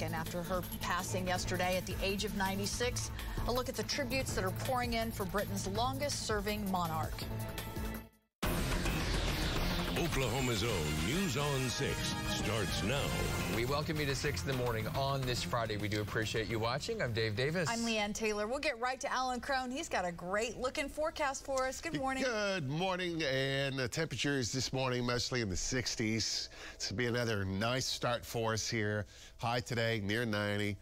And after her passing yesterday at the age of 96, a look at the tributes that are pouring in for Britain's longest-serving monarch. Oklahoma's own News on 6 starts now. We welcome you to 6 in the morning on this Friday. We do appreciate you watching. I'm Dave Davis. I'm Leanne Taylor. We'll get right to Alan Crone. He's got a great-looking forecast for us. Good morning. Good morning. And the temperatures this morning mostly in the 60s. This will be another nice start for us here. High today, near 90.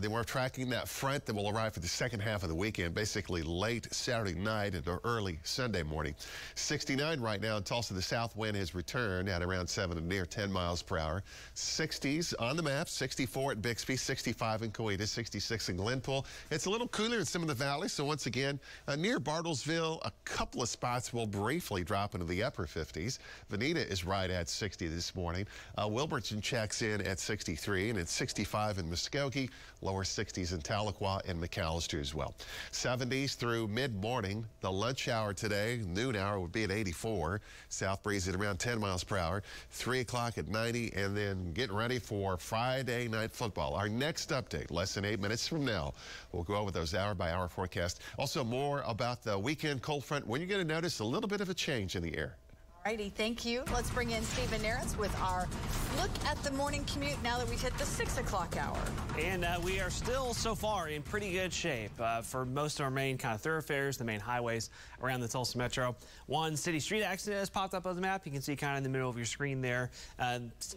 Then we're tracking that front that will arrive for the second half of the weekend, basically late Saturday night and early Sunday morning. 69 right now in Tulsa. The south wind has returned at around 7 and near 10 miles per hour. 60s on the map, 64 at Bixby, 65 in Coweta, 66 in Glenpool. It's a little cooler in some of the valleys, so once again, near Bartlesville, a couple of spots will briefly drop into the upper 50s. Veneta is right at 60 this morning. Wilburton checks in at 63, and it's 65 in Muskogee. Lower 60s in Tahlequah and McAllister as well. 70s through mid-morning. The lunch hour today, noon hour, would be at 84. South breeze at around 10 miles per hour. 3 o'clock at 90. And then get ready for Friday night football. Our next update, less than 8 minutes from now, we'll go over those hour-by-hour forecasts. Also, more about the weekend cold front when you're going to notice a little bit of a change in the air. Alrighty, thank you. Let's bring in Steve Nares with our look at the morning commute now that we've hit the 6 o'clock hour. And we are still so far in pretty good shape for most of our main kind of thoroughfares, the main highways around the Tulsa Metro. One city street accident has popped up on the map. You can see kind of in the middle of your screen there,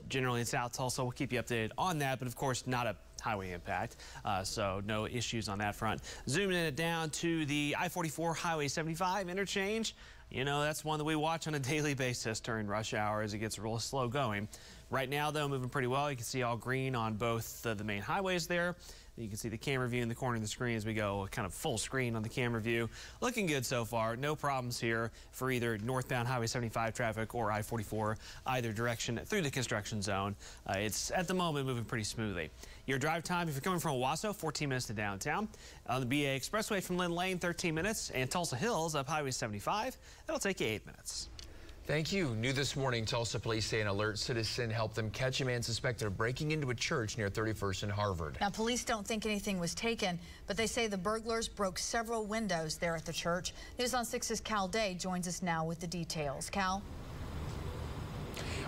generally in South Tulsa. We'll keep you updated on that, but of course not a highway impact, so no issues on that front. Zooming it down to the I-44 Highway 75 interchange. You know, that's one that we watch on a daily basis during rush hour as it gets real slow going. Right now, though, moving pretty well. You can see all green on both the main highways there. You can see the camera view in the corner of the screen as we go kind of full screen on the camera view. Looking good so far. No problems here for either northbound Highway 75 traffic or I-44, either direction through the construction zone. It's at the moment moving pretty smoothly. Your drive time, if you're coming from Owasso, 14 minutes to downtown. On the BA Expressway from Lynn Lane, 13 minutes. And Tulsa Hills up Highway 75, that'll take you 8 minutes. Thank you. New this morning, Tulsa police say an alert citizen helped them catch a man suspected of breaking into a church near 31st and Harvard. Now, police don't think anything was taken, but they say the burglars broke several windows there at the church. News on 6's Cal Day joins us now with the details. Cal?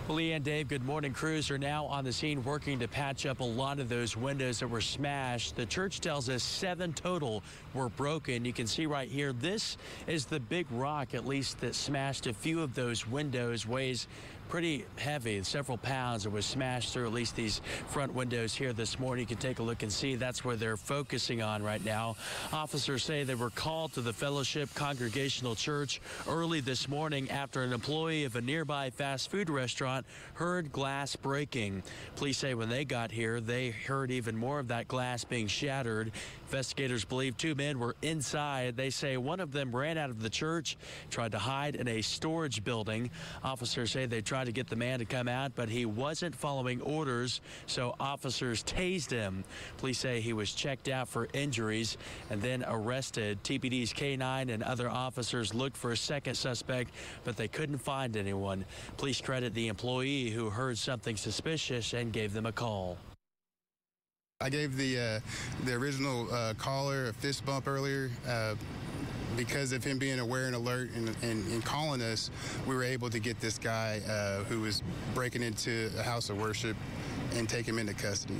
Well, Leanne, Dave, good morning. Crews are now on the scene working to patch up a lot of those windows that were smashed. The church tells us 7 total were broken. You can see right here, this is the big rock, at least, that smashed a few of those windows. Weighs pretty heavy, several pounds. It was smashed through at least these front windows here this morning. You can take a look and see that's where they're focusing on right now. Officers say they were called to the Fellowship Congregational Church early this morning after an employee of a nearby fast food restaurant heard glass breaking. Police say when they got here, they heard even more of that glass being shattered. Investigators believe 2 men were inside. They say one of them ran out of the church, tried to hide in a storage building. Officers say they tried to get the man to come out, but he wasn't following orders, so officers tased him. Police say he was checked out for injuries and then arrested. TPD's K-9 and other officers looked for a second suspect, but they couldn't find anyone. Police credit the employee who heard something suspicious and gave them a call. I gave the original caller a fist bump earlier. Because of him being aware and alert and calling us, we were able to get this guy who was breaking into a house of worship and take him into custody.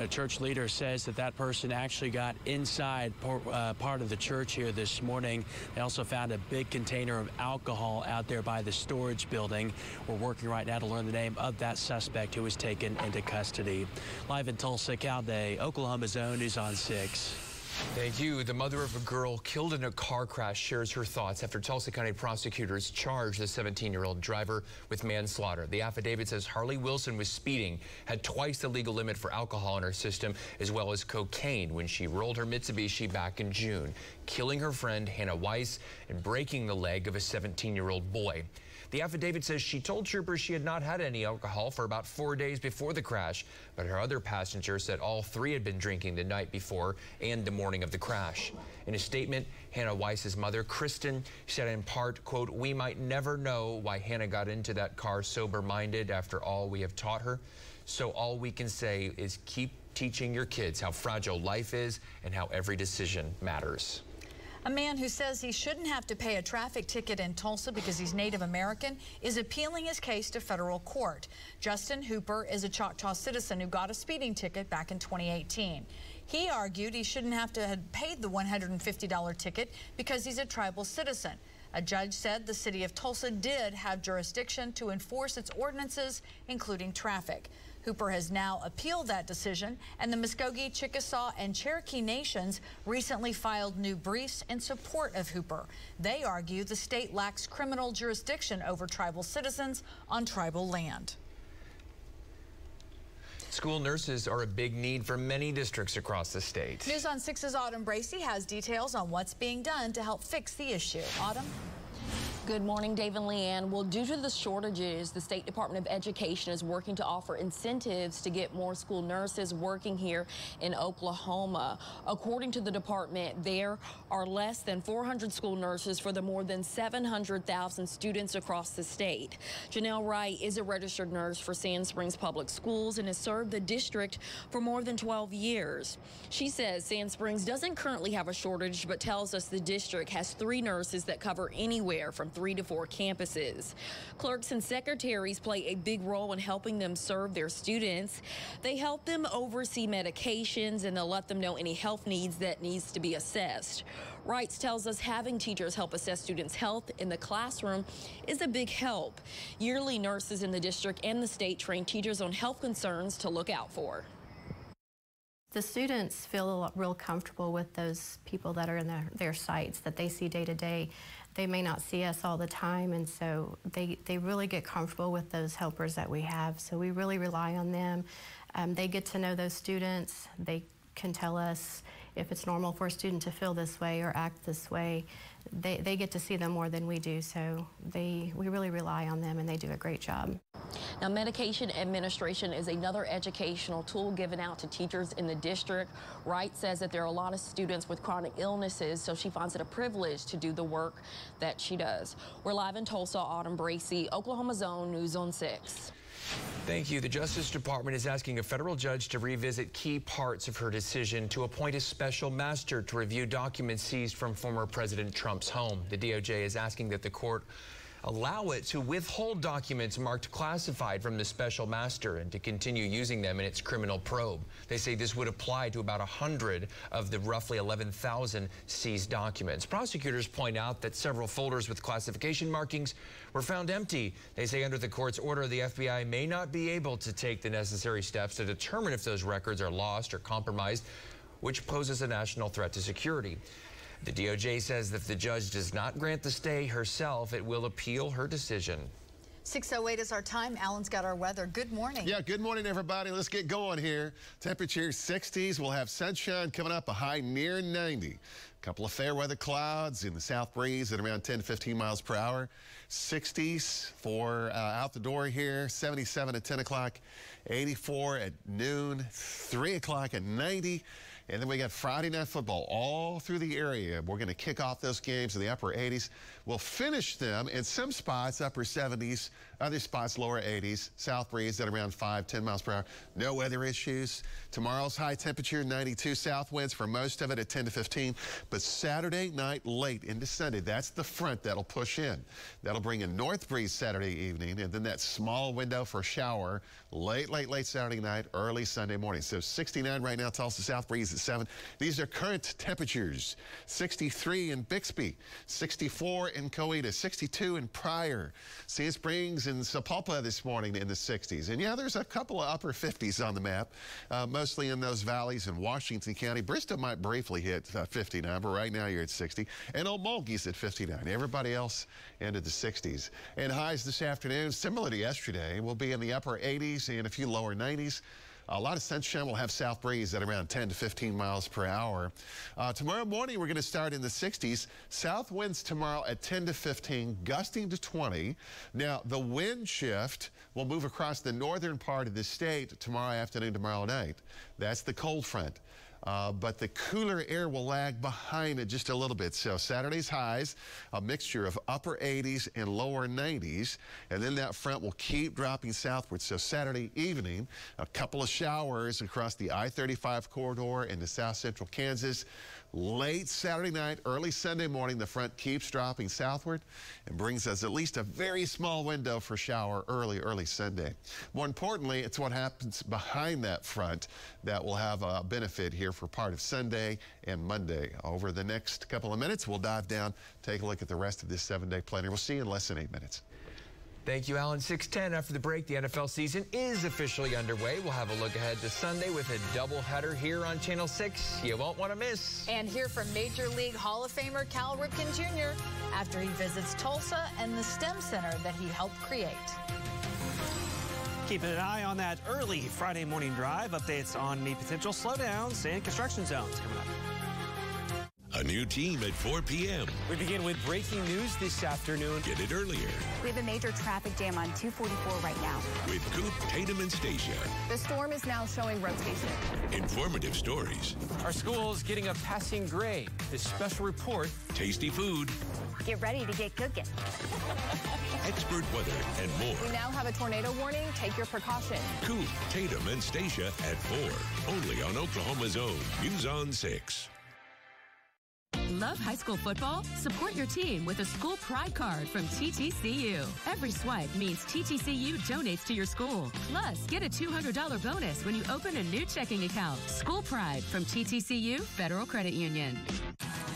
A church leader says that that person actually got inside part of the church here this morning. They also found a big container of alcohol out there by the storage building. We're working right now to learn the name of that suspect who was taken into custody. Live in Tulsa, Cal Day, Oklahoma's own News on 6. Thank you. The mother of a girl killed in a car crash shares her thoughts after Tulsa County prosecutors charged the 17-year-old driver with manslaughter. The affidavit says Harley Wilson was speeding, had twice the legal limit for alcohol in her system, as well as cocaine, when she rolled her Mitsubishi back in June, killing her friend Hannah Weiss and breaking the leg of a 17-year-old boy. The affidavit says she told troopers she had not had any alcohol for about 4 days before the crash, but her other passenger said all 3 had been drinking the night before and the morning of the crash. In a statement, Hannah Weiss's mother, Kristen, said in part, quote, "We might never know why Hannah got into that car sober-minded after all we have taught her. So all we can say is keep teaching your kids how fragile life is and how every decision matters. A man who says he shouldn't have to pay a traffic ticket in Tulsa because he's Native American is appealing his case to federal court. Justin Hooper is a Choctaw citizen who got a speeding ticket back in 2018. He argued he shouldn't have to have paid the $150 ticket because he's a tribal citizen. A judge said the city of Tulsa did have jurisdiction to enforce its ordinances, including traffic. Hooper has now appealed that decision, and the Muskogee, Chickasaw, and Cherokee Nations recently filed new briefs in support of Hooper. They argue the state lacks criminal jurisdiction over tribal citizens on tribal land. School nurses are a big need for many districts across the state. News on 6's Autumn Bracey has details on what's being done to help fix the issue. Autumn? Good morning, Dave and Leanne. Well, due to the shortages, the State Department of Education is working to offer incentives to get more school nurses working here in Oklahoma. According to the department, there are less than 400 school nurses for the more than 700,000 students across the state. Janelle Wright is a registered nurse for Sand Springs Public Schools and has served the district for more than 12 years. She says Sand Springs doesn't currently have a shortage, but tells us the district has 3 nurses that cover anywhere from 3 to 4 campuses. Clerks and secretaries play a big role in helping them serve their students. They help them oversee medications, and they'll let them know any health needs that needs to be assessed. Wrights tells us having teachers help assess students' health in the classroom is a big help. Yearly, nurses in the district and the state train teachers on health concerns to look out for. The students feel real comfortable with those people that are in their sites that they see day to day. They may not see us all the time, and so they really get comfortable with those helpers that we have. So we really rely on them. They get to know those students. They can tell us if it's normal for a student to feel this way or act this way. They get to see them more than we do, so we really rely on them, and they do a great job. Now, medication administration is another educational tool given out to teachers in the district. Wright says that there are a lot of students with chronic illnesses, so she finds it a privilege to do the work that she does. We're live in Tulsa, Autumn Bracey, Oklahoma's Own News on 6. Thank you. The Justice Department is asking a federal judge to revisit key parts of her decision to appoint a special master to review documents seized from former President Trump's home. The DOJ is asking that the court allow it to withhold documents marked classified from the special master and to continue using them in its criminal probe. They say this would apply to about 100 of the roughly 11,000 seized documents. Prosecutors point out that several folders with classification markings were found empty. They say under the court's order, the FBI may not be able to take the necessary steps to determine if those records are lost or compromised, which poses a national threat to security. The DOJ says that if the judge does not grant the stay herself, it will appeal her decision. 6:08 is our time. Alan's got our weather. Good morning. Yeah, good morning, everybody. Let's get going here. Temperature 60s. We'll have sunshine coming up, a high near 90. A couple of fair weather clouds in the south breeze at around 10 to 15 miles per hour. 60s for out the door here, 77 at 10 o'clock, 84 at noon, 3 o'clock at 90. And then we got Friday Night Football all through the area. We're going to kick off those games in the upper 80s. We'll finish them in some spots, upper 70s, other spots, lower 80s. South breeze at around 5, 10 miles per hour. No weather issues. Tomorrow's high temperature, 92. South winds for most of it at 10 to 15. But Saturday night late into Sunday, that's the front that'll push in. That'll bring a north breeze Saturday evening, and then that small window for a shower late, late, late Saturday night, early Sunday morning. So 69 right now, Tulsa, south breeze at 7. These are current temperatures. 63 in Bixby, 64 in Coweta, 62 in Pryor, Sand Springs and Sapulpa this morning in the 60s. And yeah, there's a couple of upper 50s on the map, mostly in those valleys in Washington County. Bristow might briefly hit 59. But right now you're at 60, and Okmulgee's at 59. Everybody else into the 60s. And highs this afternoon, similar to yesterday, will be in the upper 80s and a few lower 90s. A lot of sunshine. We'll have south breeze at around 10 to 15 miles per hour. Tomorrow morning, we're going to start in the 60s. South winds tomorrow at 10 to 15, gusting to 20. Now, the wind shift will move across the northern part of the state tomorrow afternoon, tomorrow night. That's the cold front. but the cooler air will lag behind it just a little bit. So Saturday's highs, a mixture of upper 80s and lower 90s, and then that front will keep dropping southward. So Saturday evening, a couple of showers across the I-35 corridor into south central Kansas. Late Saturday night, early Sunday morning, the front keeps dropping southward and brings us at least a very small window for shower early Sunday. More importantly, it's what happens behind that front that will have a benefit here for part of Sunday and Monday. Over the next couple of minutes, we'll dive down, take a look at the rest of this 7-day planner. We'll see you in less than 8 minutes. Thank you, Alan. 6:10 after the break, the NFL season is officially underway. We'll have a look ahead to Sunday with a doubleheader here on Channel 6. You won't want to miss. And hear from Major League Hall of Famer Cal Ripken Jr. after he visits Tulsa and the STEM Center that he helped create. Keeping an eye on that early Friday morning drive. Updates on the potential slowdowns and construction zones coming up. A new team at 4 p.m. We begin with breaking news this afternoon. Get it earlier. We have a major traffic jam on 244 right now. With Coop, Tatum, and Stacia. The storm is now showing rotation. Informative stories. Our school's getting a passing grade. This special report. Tasty food. Get ready to get cooking. Expert weather and more. We now have a tornado warning. Take your precautions. Coop, Tatum, and Stacia at 4. Only on Oklahoma's Own. News on 6. Love high school football? Support your team with a school pride card from TTCU. Every swipe means TTCU donates to your school. Plus, get a $200 bonus when you open a new checking account. School pride from TTCU Federal Credit Union.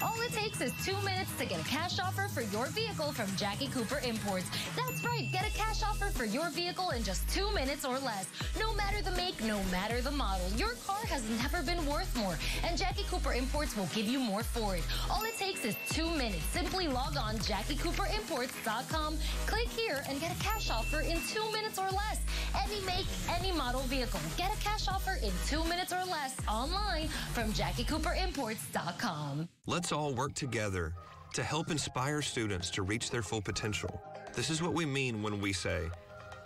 All it takes is 2 minutes to get a cash offer for your vehicle from Jackie Cooper Imports. That's right, get a cash offer for your vehicle in just 2 minutes or less. No matter the make, no matter the model, your car has never been worth more, and Jackie Cooper Imports will give you more for it. All it takes is 2 minutes. Simply log on JackieCooperImports.com, click here, and get a cash offer in 2 minutes or less. Any make, any model vehicle. Get a cash offer in 2 minutes or less online from JackieCooperImports.com. Let's all work together to help inspire students to reach their full potential. This is what we mean when we say,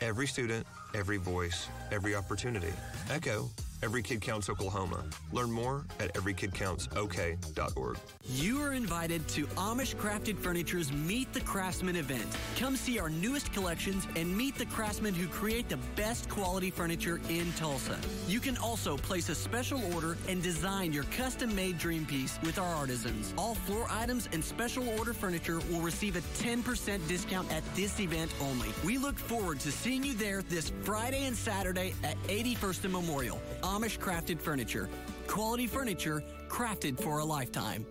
every student, every voice, every opportunity. Echo, Every Kid Counts Oklahoma. Learn more at everykidcountsok.org. You are invited to Amish Crafted Furniture's Meet the Craftsman event. Come see our newest collections and meet the craftsmen who create the best quality furniture in Tulsa. You can also place a special order and design your custom-made dream piece with our artisans. All floor items and special order furniture will receive a 10% discount at this event only. We look forward to seeing you there this Friday and Saturday at 81st and Memorial. Amish Crafted Furniture. Quality furniture crafted for a lifetime.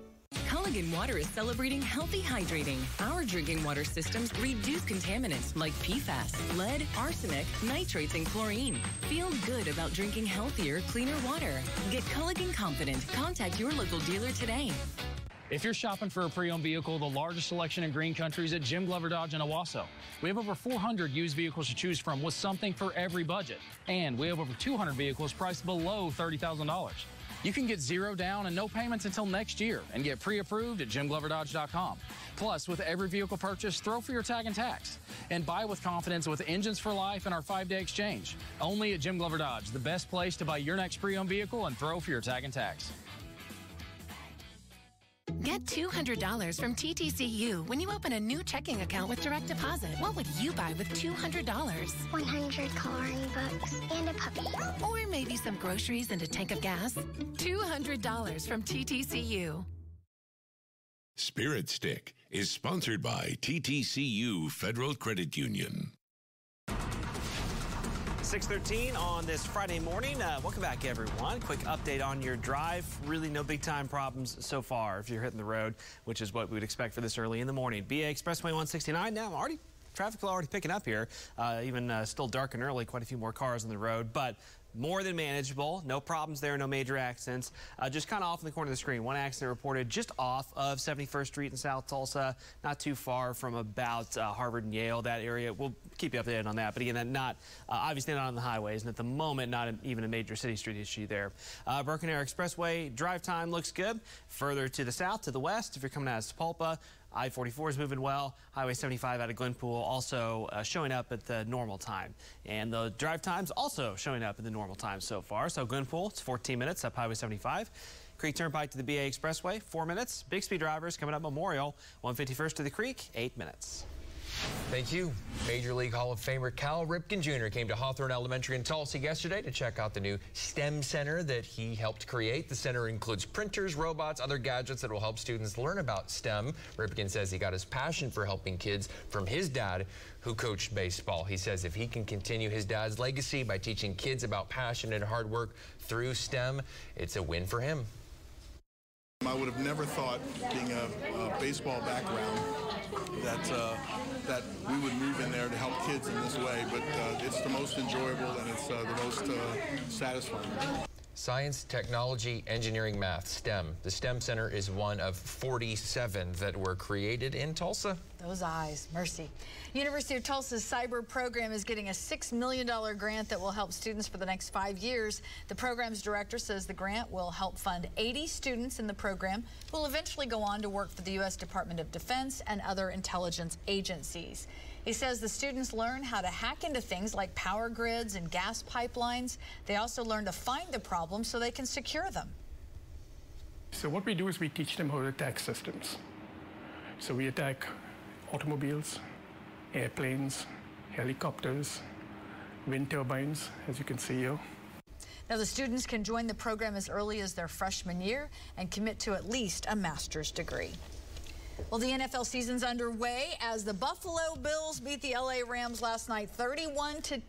Culligan Water is celebrating healthy hydrating. Our drinking water systems reduce contaminants like PFAS, lead, arsenic, nitrates, and chlorine. Feel good about drinking healthier, cleaner water. Get Culligan confident. Contact your local dealer today. If you're shopping for a pre-owned vehicle, the largest selection in Green Country is at Jim Glover Dodge in Owasso. We have over 400 used vehicles to choose from with something for every budget. And we have over 200 vehicles priced below $30,000. You can get zero down and no payments until next year and get pre-approved at JimGloverDodge.com. Plus, with every vehicle purchase, throw for your tag and tax. And buy with confidence with Engines for Life and our 5-day exchange. Only at Jim Glover Dodge, the best place to buy your next pre-owned vehicle and throw for your tag and tax. Get $200 from TTCU when you open a new checking account with direct deposit. What would you buy with $200? 100 coloring books and a puppy. Or maybe some groceries and a tank of gas. $200 from TTCU. Spirit Stick is sponsored by TTCU Federal Credit Union. 6:13 on this Friday morning. Welcome back, everyone. Quick update on your drive. Really no big time problems so far if you're hitting the road, which is what we would expect for this early in the morning. BA Expressway 169 now already. Traffic already picking up here. Even still dark and early. Quite a few more cars on the road, but more than manageable. No problems there, no major accidents. Just kind of off in the corner of the screen, one accident reported just off of 71st Street in South Tulsa, not too far from about Harvard and Yale, that area. We'll keep you updated on that. But again, that not obviously not on the highways, and at the moment, not even a major city street issue there. Bernhardt Expressway drive time looks good. Further to the south, to the west, if you're coming out of Sepulpa, I-44 is moving well. Highway 75 out of Glenpool also showing up at the normal time. And the drive times also showing up at the normal time so far. So Glenpool, it's 14 minutes up Highway 75. Creek Turnpike to the BA Expressway, 4 minutes. Bixby drivers coming up Memorial, 151st to the Creek, 8 minutes. Thank you. Major League Hall of Famer Cal Ripken Jr. came to Hawthorne Elementary in Tulsa yesterday to check out the new STEM Center that he helped create. The center includes printers, robots, other gadgets that will help students learn about STEM. Ripken says he got his passion for helping kids from his dad, who coached baseball. He says if he can continue his dad's legacy by teaching kids about passion and hard work through STEM, it's a win for him. I would have never thought, being a baseball background, that that we would move in there to help kids in this way, but it's the most enjoyable and it's the most satisfying. Science, technology, engineering, math, STEM. The STEM Center is one of 47 that were created in Tulsa. Those eyes, mercy. University of Tulsa's cyber program is getting a $6 million grant that will help students for the next 5 years. The program's director says the grant will help fund 80 students in the program who will eventually go on to work for the U.S. Department of Defense and other intelligence agencies. He says the students learn how to hack into things like power grids and gas pipelines. They also learn to find the problem so they can secure them. So what we do is we teach them how to attack systems. So we attack automobiles, airplanes, helicopters, wind turbines, as you can see here. Now the students can join the program as early as their freshman year and commit to at least a master's degree. Well, the NFL season's underway as the Buffalo Bills beat the LA Rams last night 31-10.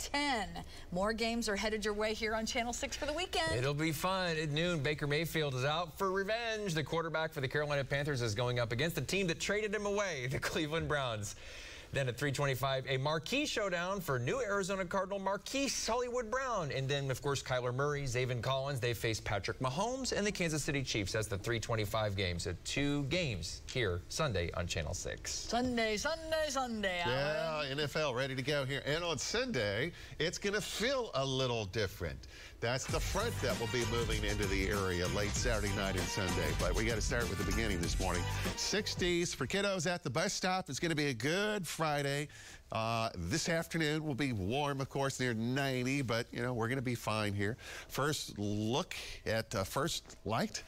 More games are headed your way here on Channel 6 for the weekend. It'll be fun. At noon, Baker Mayfield is out for revenge. The quarterback for the Carolina Panthers is going up against the team that traded him away, the Cleveland Browns. Then at 3:25, a marquee showdown for new Arizona Cardinal Marquise Hollywood Brown. And then, of course, Kyler Murray, Zaven Collins, they face Patrick Mahomes and the Kansas City Chiefs. That's the 3:25 game. So 2 games here Sunday on Channel 6. Sunday, Sunday, Sunday. Yeah, NFL ready to go here. And on Sunday, it's going to feel a little different. That's the front that will be moving into the area late Saturday night and Sunday. But we got to start with the beginning this morning. 60s for kiddos at the bus stop. It's going to be a good Friday. This afternoon will be warm, of course, near 90, but, you know, we're going to be fine here. First look at first light.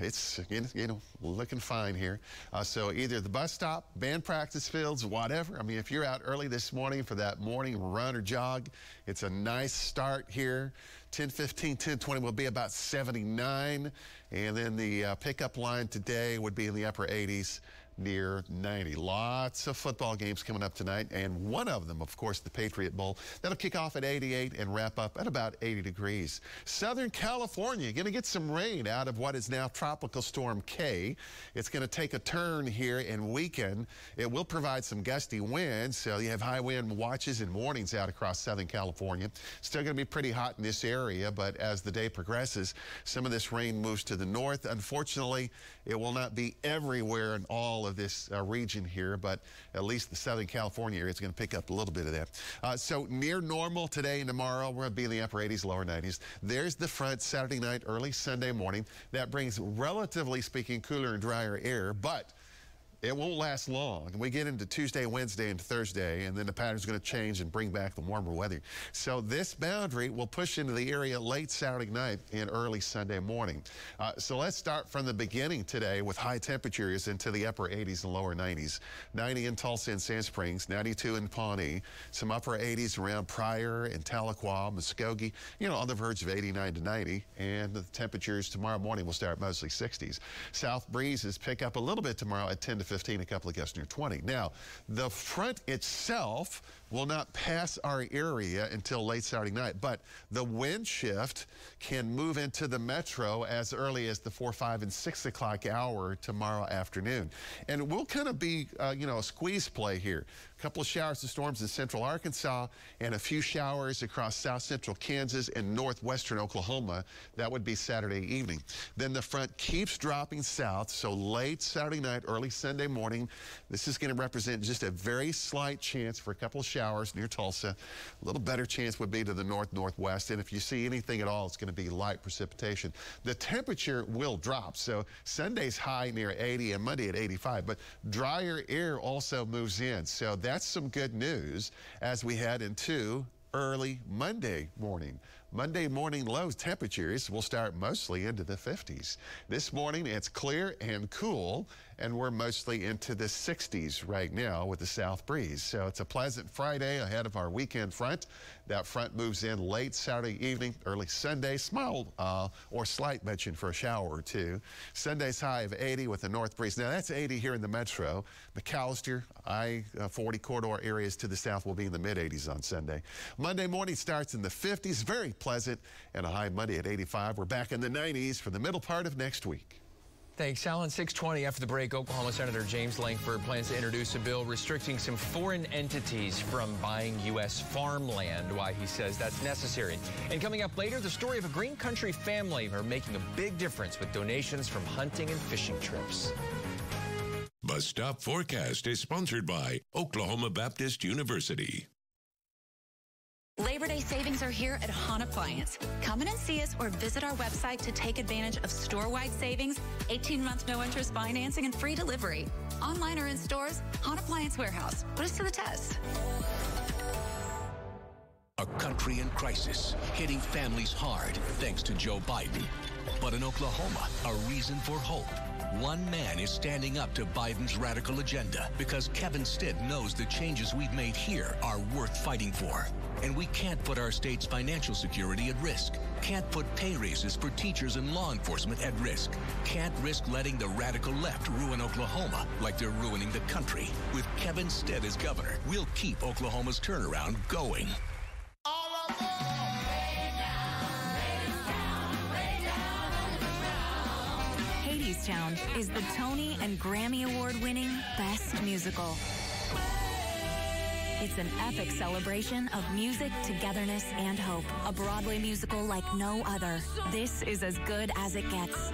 It's, you know, looking fine here. So either the bus stop, band practice fields, whatever. I mean, if you're out early this morning for that morning run or jog, it's a nice start here. 10:15, 10:20 will be about 79. And then the pickup line today would be in the upper 80s. Near 90. Lots of football games coming up tonight, and one of them, of course, the Patriot Bowl. That'll kick off at 88 and wrap up at about 80 degrees. Southern California going to get some rain out of what is now Tropical Storm K. It's going to take a turn here and weaken. It will provide some gusty winds, so you have high wind watches and warnings out across Southern California. Still going to be pretty hot in this area, but as the day progresses, some of this rain moves to the north. Unfortunately, it will not be everywhere and all of this region here, but at least the Southern California area is going to pick up a little bit of that. So near normal today and tomorrow. We're going to be in the upper 80s, lower 90s. There's the front Saturday night, early Sunday morning. That brings, relatively speaking, cooler and drier air, but it won't last long. We get into Tuesday, Wednesday, and Thursday, and then the pattern's going to change and bring back the warmer weather. So this boundary will push into the area late Saturday night and early Sunday morning. So let's start from the beginning today with high temperatures into the upper 80s and lower 90s. 90 in Tulsa and Sand Springs, 92 in Pawnee, some upper 80s around Pryor and Tahlequah, Muskogee, you know, on the verge of 89 to 90. And the temperatures tomorrow morning will start mostly 60s. South breezes pick up a little bit tomorrow at 10 to 15, a couple of gusts near 20. Now, the front itself will not pass our area until late Saturday night, but the wind shift can move into the metro as early as the 4, 5, and 6 o'clock hour tomorrow afternoon. And we'll kind of be, you know, a squeeze play here. A couple of showers and storms in central Arkansas and a few showers across south central Kansas and northwestern Oklahoma. That would be Saturday evening. Then the front keeps dropping south, so late Saturday night, early Sunday morning, this is going to represent just a very slight chance for a couple of showers showers near Tulsa. A little better chance would be to the north-northwest, and if you see anything at all, it's going to be light precipitation. The temperature will drop, so Sunday's high near 80 and Monday at 85, but drier air also moves in, so that's some good news as we head into early Monday morning. Monday morning low temperatures will start mostly into the 50s. This morning it's clear and cool, and we're mostly into the 60s right now with the south breeze. So it's a pleasant Friday ahead of our weekend front. That front moves in late Saturday evening, early Sunday. Small or slight mention for a shower or two. Sunday's high of 80 with a north breeze. Now that's 80 here in the metro. McAllister, I-40 corridor areas to the south will be in the mid-80s on Sunday. Monday morning starts in the 50s. Very pleasant, and a high Monday at 85. We're back in the 90s for the middle part of next week. Thanks, Alan. 6:20 after the break, Oklahoma Senator James Lankford plans to introduce a bill restricting some foreign entities from buying U.S. farmland, why he says that's necessary. And coming up later, the story of a green country family who are making a big difference with donations from hunting and fishing trips. Bus Stop Forecast is sponsored by Oklahoma Baptist University. Labor Day savings are here at Hahn Appliance. Come in and see us or visit our website to take advantage of store-wide savings, 18-month no-interest financing, and free delivery. Online or in stores, Hahn Appliance Warehouse. Put us to the test. A country in crisis, hitting families hard thanks to Joe Biden. But in Oklahoma, a reason for hope. One man is standing up to Biden's radical agenda because Kevin Stitt knows the changes we've made here are worth fighting for. And we can't put our state's financial security at risk. Can't put pay raises for teachers and law enforcement at risk. Can't risk letting the radical left ruin Oklahoma like they're ruining the country. With Kevin Stitt as governor, we'll keep Oklahoma's turnaround going. Town is the Tony and Grammy Award-winning Best Musical. It's an epic celebration of music, togetherness, and hope. A Broadway musical like no other. This is as good as it gets.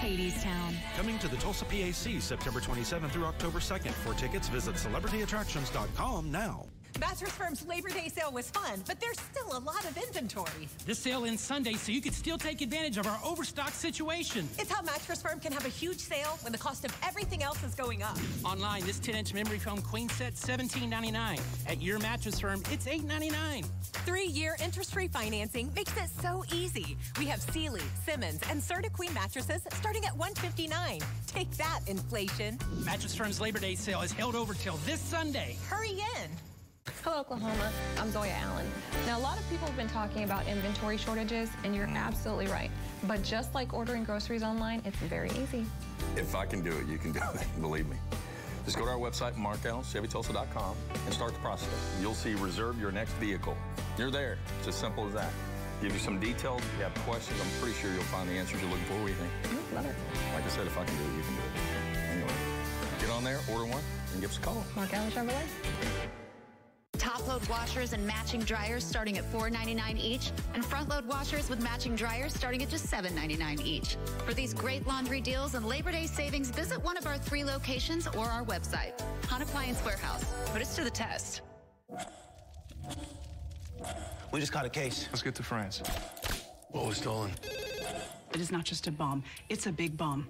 Hadestown. Coming to the Tulsa PAC September 27th through October 2nd. For tickets, visit celebrityattractions.com now. Mattress Firm's Labor Day sale was fun, but there's still a lot of inventory. This sale ends Sunday, so you can still take advantage of our overstock situation. It's how Mattress Firm can have a huge sale when the cost of everything else is going up. Online, this 10-inch memory foam queen set, $17.99. At your Mattress Firm, it's $8.99. 3-year interest-free financing makes it so easy. We have Sealy, Simmons, and Serta-Queen mattresses starting at $159. Take that, inflation. Mattress Firm's Labor Day sale is held over till this Sunday. Hurry in. Hello, Oklahoma. I'm Zoya Allen. Now, a lot of people have been talking about inventory shortages, and you're absolutely right. But just like ordering groceries online, it's very easy. If I can do it, you can do it, believe me. Just go to our website, markallenchevytulsa.com, and start the process. You'll see reserve your next vehicle. You're there. It's as simple as that. Give you some details. If you have questions, I'm pretty sure you'll find the answers you're looking for. What do you think? Love it. Like I said, if I can do it, you can do it. Anyway, get on there, order one, and give us a call. Mark Allen Chevrolet. Top-load washers and matching dryers starting at $4.99 each, and front-load washers with matching dryers starting at just $7.99 each. For these great laundry deals and Labor Day savings, visit one of our 3 locations or our website. Hahn Appliance Warehouse. Put us to the test. We just caught a case. Let's get to France. What was stolen? It is not just a bomb. It's a big bomb.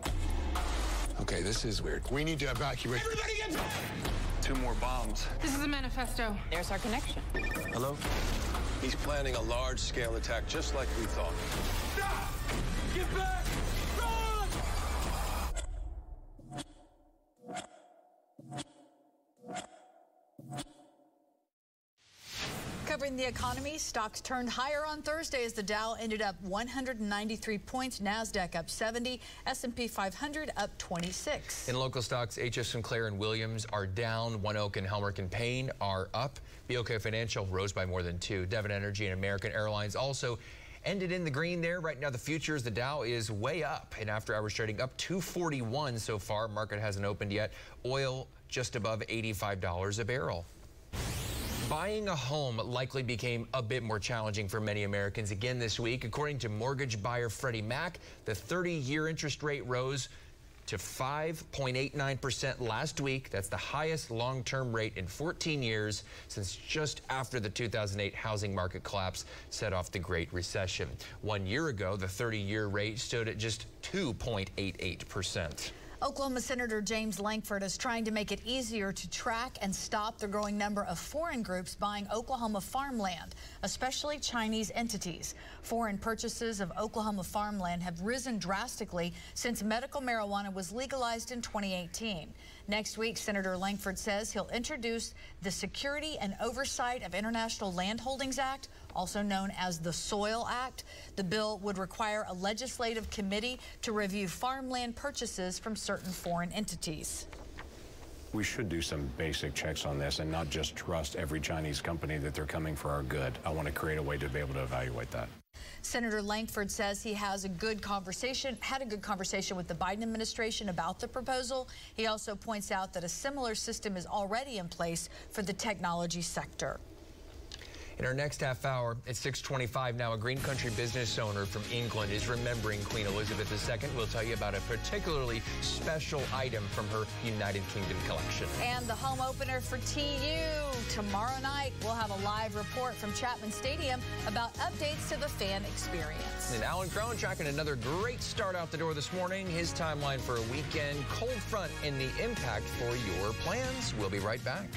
Okay, this is weird. We need to evacuate. Everybody get back! 2 more bombs. This is a manifesto. There's our connection. Hello? He's planning a large-scale attack, just like we thought. Stop! Get back! Run! Covering the economy, stocks turned higher on Thursday as the Dow ended up 193 points, NASDAQ up 70, S&P 500 up 26. In local stocks, HF Sinclair and Williams are down, One Oak and Helmerich and Payne are up, BOK Financial rose by more than 2, Devon Energy and American Airlines also ended in the green there. Right now, the futures, the Dow is way up, and after hours trading up 241 so far. Market hasn't opened yet. Oil just above $85 a barrel. Buying a home likely became a bit more challenging for many Americans again this week. According to mortgage buyer Freddie Mac, the 30-year interest rate rose to 5.89% last week. That's the highest long-term rate in 14 years since just after the 2008 housing market collapse set off the Great Recession. 1 year ago, the 30-year rate stood at just 2.88%. Oklahoma Senator James Lankford is trying to make it easier to track and stop the growing number of foreign groups buying Oklahoma farmland, especially Chinese entities. Foreign purchases of Oklahoma farmland have risen drastically since medical marijuana was legalized in 2018. Next week, Senator Lankford says he'll introduce the Security and Oversight of International Land Holdings Act, also known as the Soil Act. The bill would require a legislative committee to review farmland purchases from certain foreign entities. We should do some basic checks on this and not just trust every Chinese company that they're coming for our good. I want to create a way to be able to evaluate that. Senator Lankford says he has had a good conversation with the Biden administration about the proposal. He also points out that a similar system is already in place for the technology sector. In our next half hour, at 6:25 now, a green country business owner from England is remembering Queen Elizabeth II. We'll tell you about a particularly special item from her United Kingdom collection. And the home opener for TU tomorrow night. We'll have a live report from Chapman Stadium about updates to the fan experience. And Alan Crone tracking another great start out the door this morning. His timeline for a weekend cold front and the impact for your plans. We'll be right back.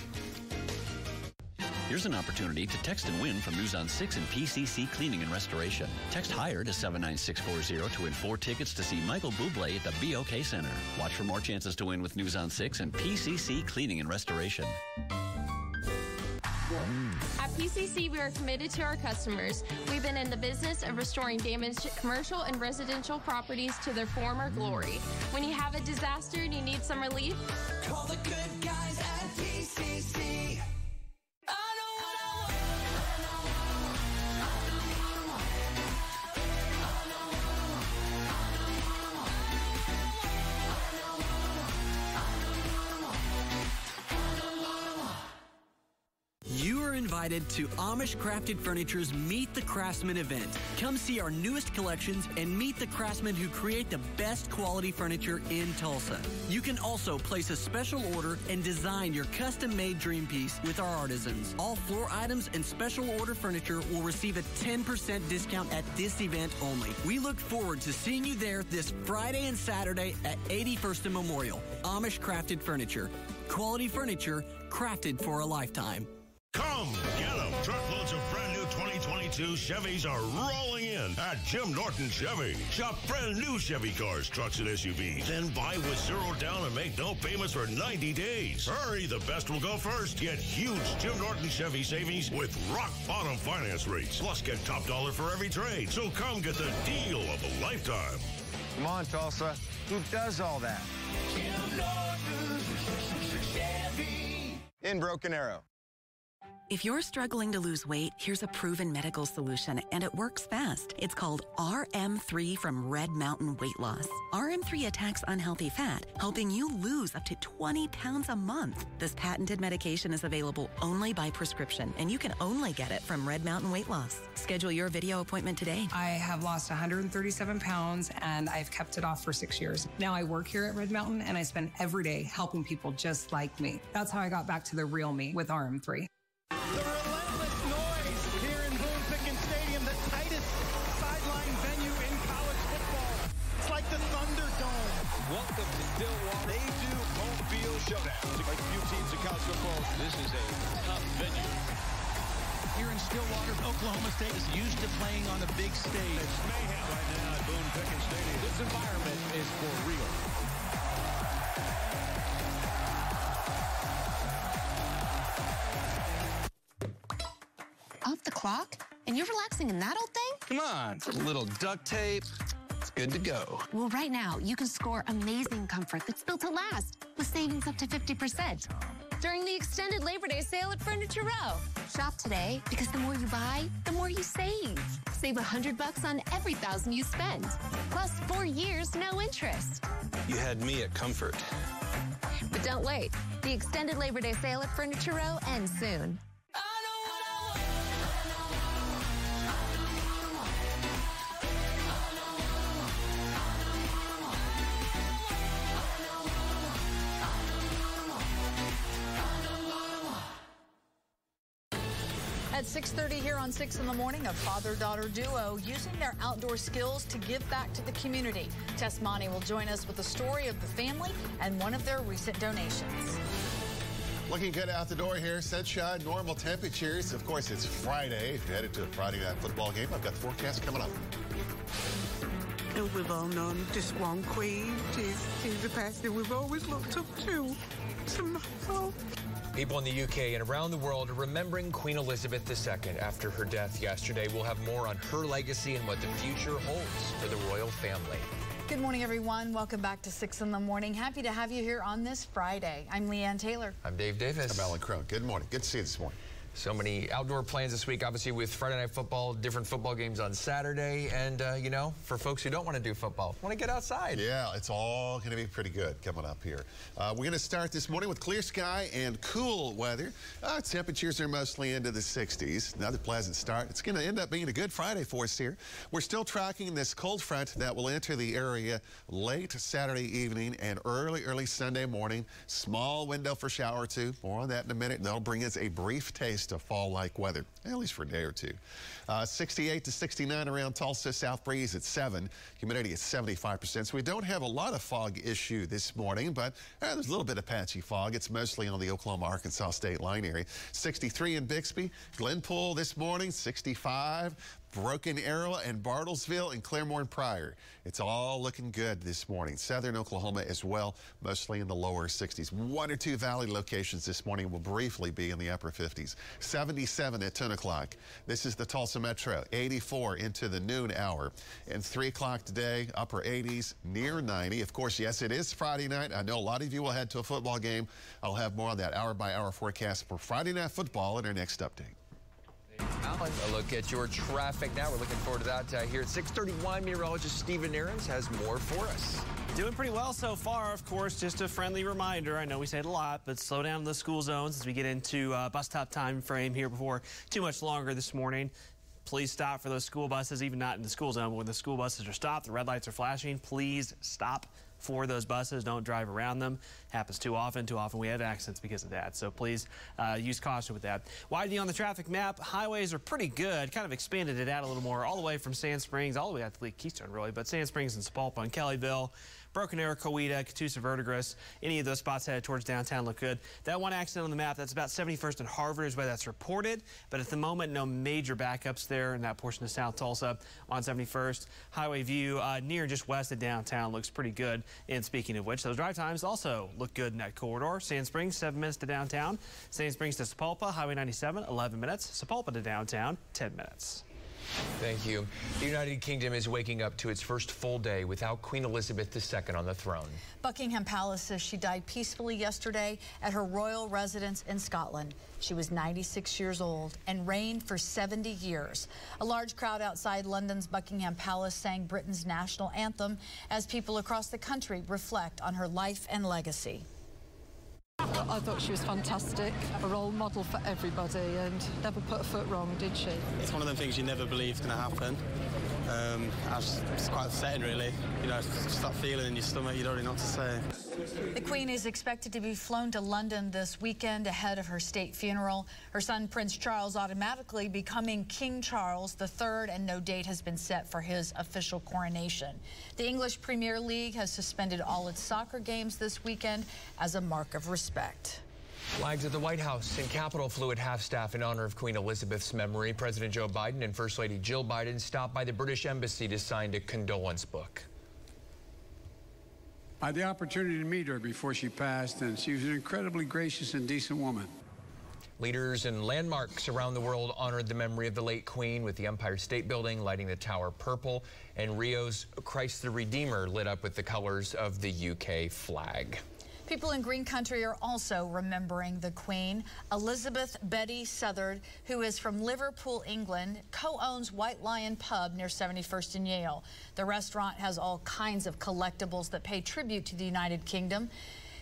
Here's an opportunity to text and win from News on 6 and PCC Cleaning and Restoration. Text HIRE to 79640 to win 4 tickets to see Michael Bublé at the BOK Center. Watch for more chances to win with News on 6 and PCC Cleaning and Restoration. At PCC, we are committed to our customers. We've been in the business of restoring damaged commercial and residential properties to their former glory. When you have a disaster and you need some relief, call the good guys at PCC. Invited to Amish Crafted Furniture's Meet the Craftsman event. Come see our newest collections and meet the craftsmen who create the best quality furniture in Tulsa. You can also place a special order and design your custom-made dream piece with our artisans. All floor items and special order furniture will receive a 10% discount at this event only. We look forward to seeing you there this Friday and Saturday at 81st and Memorial. Amish Crafted Furniture. Quality furniture crafted for a lifetime. Come get them. Truckloads of brand new 2022 Chevys are rolling in at Jim Norton Chevy. Shop brand new Chevy cars, trucks, and SUVs. Then buy with zero down and make no payments for 90 days. Hurry, the best will go first. Get huge Jim Norton Chevy savings with rock bottom finance rates. Plus, get top dollar for every trade. So come get the deal of a lifetime. Come on, Tulsa. Who does all that? Jim Norton Chevy. In Broken Arrow. If you're struggling to lose weight, here's a proven medical solution, and it works fast. It's called RM3 from Red Mountain Weight Loss. RM3 attacks unhealthy fat, helping you lose up to 20 pounds a month. This patented medication is available only by prescription, and you can only get it from Red Mountain Weight Loss. Schedule your video appointment today. I have lost 137 pounds, and I've kept it off for 6 years. Now I work here at Red Mountain, and I spend every day helping people just like me. That's how I got back to the real me with RM3. The relentless noise here in Boone Pickens Stadium, the tightest sideline venue in college football. It's like the Thunderdome. Welcome to Stillwater. They do home field showdown. Like few teams in college football, this is a tough venue. Here in Stillwater, Oklahoma State is used to playing on a big stage. It's mayhem right now at Boone Pickens Stadium. This environment is for real. Off the clock? And you're relaxing in that old thing? Come on, a little duct tape. It's good to go. Well, right now, you can score amazing comfort that's built to last with savings up to 50% during the extended Labor Day sale at Furniture Row. Shop today because the more you buy, the more you save. Save $100 on every $1,000 you spend, plus 4 years, no interest. You had me at comfort. But don't wait. The extended Labor Day sale at Furniture Row ends soon. 6:30 here on 6 in the Morning, a father-daughter duo using their outdoor skills to give back to the community. Tess Monty will join us with the story of the family and one of their recent donations. Looking good out the door here. Sunshine, normal temperatures. Of course, it's Friday. If you're headed to a Friday night football game, I've got the forecast coming up. We've all known just one queen. She's the person we've always looked up to. People in the UK and around the world are remembering Queen Elizabeth II after her death yesterday. We'll have more on her legacy and what the future holds for the royal family. Good morning, everyone. Welcome back to 6 in the Morning. Happy to have you here on this Friday. I'm Leanne Taylor. I'm Dave Davis. I'm Alan Crone. Good morning. Good to see you this morning. So many outdoor plans this week, obviously, with Friday Night Football, different football games on Saturday. And, you know, for folks who don't want to do football, want to get outside. Yeah, it's all going to be pretty good coming up here. We're going to start this morning with clear sky and cool weather. Temperatures are mostly into the 60s. Another pleasant start. It's going to end up being a good Friday for us here. We're still tracking this cold front that will enter the area late Saturday evening and early Sunday morning. Small window for shower or two. More on that in a minute. And that'll bring us a brief taste to fall-like weather, at least for a day or two. 68 to 69 around Tulsa, south breeze at 7, humidity at 75%. So we don't have a lot of fog issue this morning, but there's a little bit of patchy fog. It's mostly on the Oklahoma-Arkansas state line area. 63 in Bixby, Glenpool this morning, 65. Broken Arrow and Bartlesville and Claremore and Pryor. It's all looking good this morning. Southern Oklahoma as well, mostly in the lower 60s. One or two valley locations this morning will briefly be in the upper 50s. 77 at 10 o'clock. This is the Tulsa Metro. 84 into the noon hour. And 3 o'clock today, upper 80s, near 90. Of course, yes, it is Friday night. I know a lot of you will head to a football game. I'll have more on that hour-by-hour forecast for Friday Night Football in our next update. Alan, a look at your traffic now. We're looking forward to that here at 6:31. Meteorologist Steve Nares has more for us. Doing pretty well so far, of course. Just a friendly reminder. I know we say it a lot, but slow down the school zones as we get into bus stop time frame here before too much longer this morning. Please stop for those school buses, even not in the school zone. But when the school buses are stopped, the red lights are flashing. Please stop for those buses. Don't drive around them. Happens too often. Too often we have accidents because of that. So please use caution with that. Widening on the traffic map, highways are pretty good. Kind of expanded it out a little more all the way from Sand Springs, all the way out to Lake Keystone, really. But Sand Springs and Sepulpa and Kellyville, Broken Arrow, Coweta, Catoosa, Verdigris, any of those spots headed towards downtown look good. That one accident on the map, that's about 71st and Harvard is where that's reported. But at the moment, no major backups there in that portion of South Tulsa on 71st. Highway View near just west of downtown looks pretty good. And speaking of which, those drive times also look good in that corridor. Sand Springs, 7 minutes to downtown. Sand Springs to Sepulpa, Highway 97, 11 minutes. Sepulpa to downtown, 10 minutes. Thank you. The United Kingdom is waking up to its first full day without Queen Elizabeth II on the throne. Buckingham Palace says she died peacefully yesterday at her royal residence in Scotland. She was 96 years old and reigned for 70 years. A large crowd outside London's Buckingham Palace sang Britain's national anthem as people across the country reflect on her life and legacy. I thought she was fantastic, a role model for everybody, and never put a foot wrong, did she? It's one of the things you never believe is going to happen. It's quite upsetting, really. You know, just that feeling in your stomach, you don't really know what to say. The Queen is expected to be flown to London this weekend ahead of her state funeral. Her son, Prince Charles, automatically becoming King Charles III, and no date has been set for his official coronation. The English Premier League has suspended all its soccer games this weekend as a mark of respect. Flags at the White House and Capitol flew at half-staff in honor of Queen Elizabeth's memory. President Joe Biden and First Lady Jill Biden stopped by the British Embassy to sign a condolence book. I had the opportunity to meet her before she passed, and she was an incredibly gracious and decent woman. Leaders and landmarks around the world honored the memory of the late Queen, with the Empire State Building lighting the tower purple, and Rio's Christ the Redeemer lit up with the colors of the UK flag. People in Green Country are also remembering the Queen. Elizabeth Betty Southard, who is from Liverpool, England, co-owns White Lion Pub near 71st and Yale. The restaurant has all kinds of collectibles that pay tribute to the United Kingdom.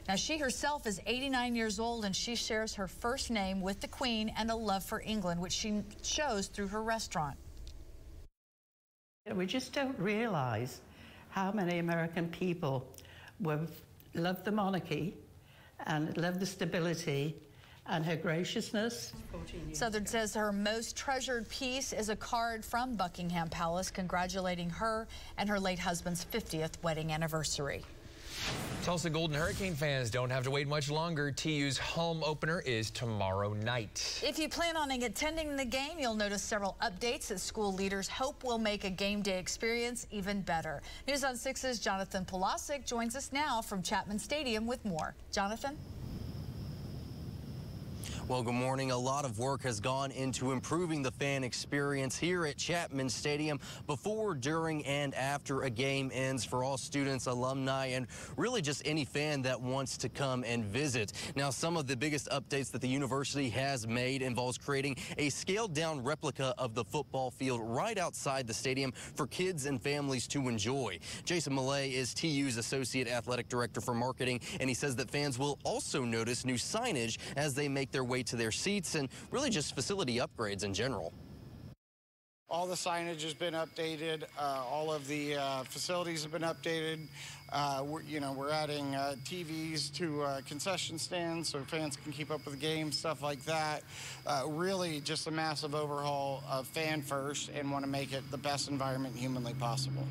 Now, she herself is 89 years old, and she shares her first name with the Queen and a love for England, which she shows through her restaurant. We just don't realize how many American people were... loved the monarchy and loved the stability and her graciousness. Southern says her most treasured piece is a card from Buckingham Palace congratulating her and her late husband's 50th wedding anniversary. Tulsa Golden Hurricane fans don't have to wait much longer. TU's home opener is tomorrow night. If you plan on attending the game, you'll notice several updates that school leaders hope will make a game day experience even better. News on 6's Jonathan Polasik joins us now from Chapman Stadium with more. Jonathan? Well, good morning. A lot of work has gone into improving the fan experience here at Chapman Stadium before, during, and after a game ends for all students, alumni, and really just any fan that wants to come and visit. Now, some of the biggest updates that the university has made involves creating a scaled-down replica of the football field right outside the stadium for kids and families to enjoy. Jason Millay is TU's Associate Athletic Director for Marketing, and he says that fans will also notice new signage as they make their way to their seats and really just facility upgrades in general. All the signage has been updated. All of the facilities have been updated. We're adding TVs to concession stands so fans can keep up with the game, stuff like that. Really just a massive overhaul of fan first and want to make it the best environment humanly possible.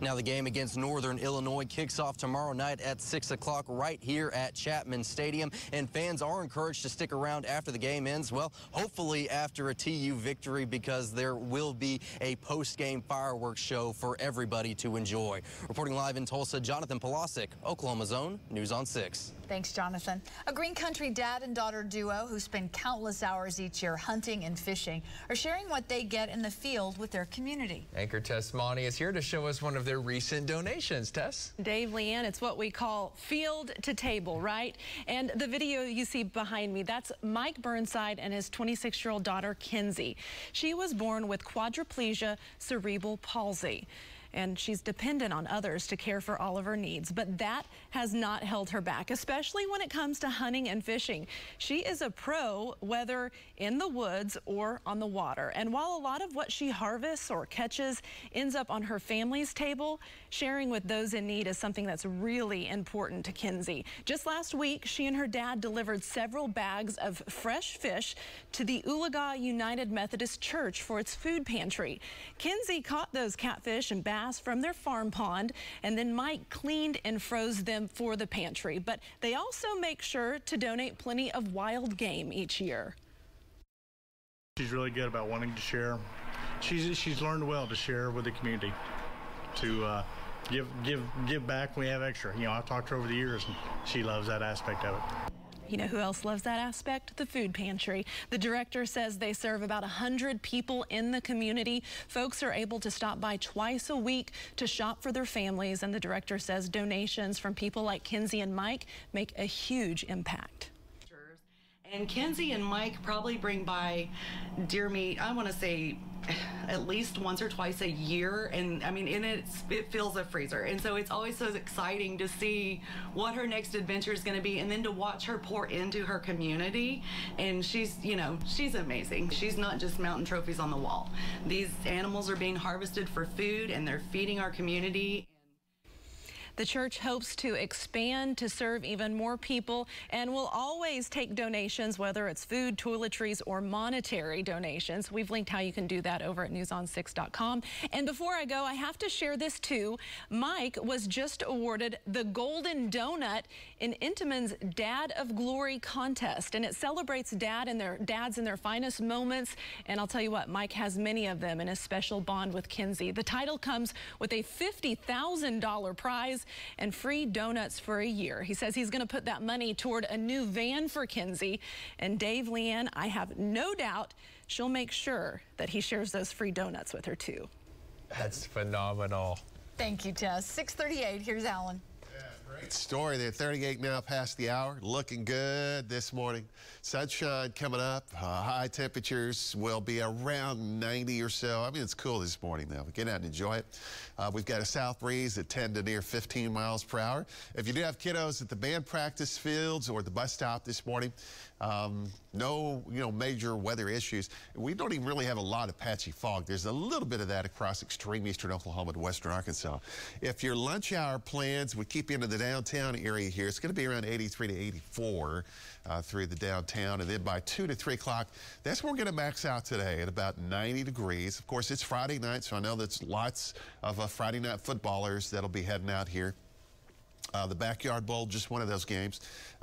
Now the game against Northern Illinois kicks off tomorrow night at 6 o'clock right here at Chapman Stadium, and fans are encouraged to stick around after the game ends. Well, hopefully after a TU victory, because there will be a post-game fireworks show for everybody to enjoy. Reporting live in Tulsa, Jonathan Polasik, Oklahoma Zone, News on 6. Thanks, Jonathan. A Green Country dad and daughter duo who spend countless hours each year hunting and fishing are sharing what they get in the field with their community. Anchor Tess Monty is here to show us one of their recent donations. Tess? Dave, Leanne, it's what we call field to table, right? And the video you see behind me, that's Mike Burnside and his 26-year-old daughter, Kinsey. She was born with quadriplegia cerebral palsy, and she's dependent on others to care for all of her needs. But that has not held her back, especially when it comes to hunting and fishing. She is a pro, whether in the woods or on the water. And while a lot of what she harvests or catches ends up on her family's table, sharing with those in need is something that's really important to Kinsey. Just last week, she and her dad delivered several bags of fresh fish to the Oologah United Methodist Church for its food pantry. Kinsey caught those catfish and bass from their farm pond, and then Mike cleaned and froze them for the pantry. But they also make sure to donate plenty of wild game each year. She's really good about wanting to share. She's learned well to share with the community, to give back when we have extra. You know, I've talked to her over the years, and she loves that aspect of it. You know who else loves that aspect? The food pantry. The director says they serve about 100 people in the community. Folks are able to stop by twice a week to shop for their families, and the director says donations from people like Kinsey and Mike make a huge impact. And Kinsey and Mike probably bring by deer meat, I want to say, at least once or twice a year, and I mean, it fills a freezer, and so it's always so exciting to see what her next adventure is going to be, and then to watch her pour into her community. And she's amazing. She's not just mounting trophies on the wall. These animals are being harvested for food, and they're feeding our community. The church hopes to expand to serve even more people and will always take donations, whether it's food, toiletries, or monetary donations. We've linked how you can do that over at newson6.com. And before I go, I have to share this too. Mike was just awarded the Golden Donut in Intamin's Dad of Glory contest, and it celebrates dads in their finest moments. And I'll tell you what, Mike has many of them in a special bond with Kinsey. The title comes with a $50,000 prize and free donuts for a year. He says he's going to put that money toward a new van for Kinsey. And Dave, Leanne, I have no doubt she'll make sure that he shares those free donuts with her too. That's phenomenal. Thank you, Tess. 6:38. Here's Alan. Yeah, great story there. 38 now past the hour. Looking good this morning. Sunshine coming up. High temperatures will be around 90 or so. I mean, it's cool this morning, though. Get out and enjoy it. We've got a south breeze at 10 to near 15 miles per hour. If you do have kiddos at the band practice fields or the bus stop this morning, no, major weather issues. We don't even really have a lot of patchy fog. There's a little bit of that across extreme eastern Oklahoma to western Arkansas. If your lunch hour plans would keep you into the day, downtown area here. It's going to be around 83 to 84 through the downtown, and then by 2 to 3 o'clock, that's where we're going to max out today at about 90 degrees. Of course, it's Friday night, so I know that's lots of Friday night footballers that'll be heading out here. The Backyard Bowl, just one of those games.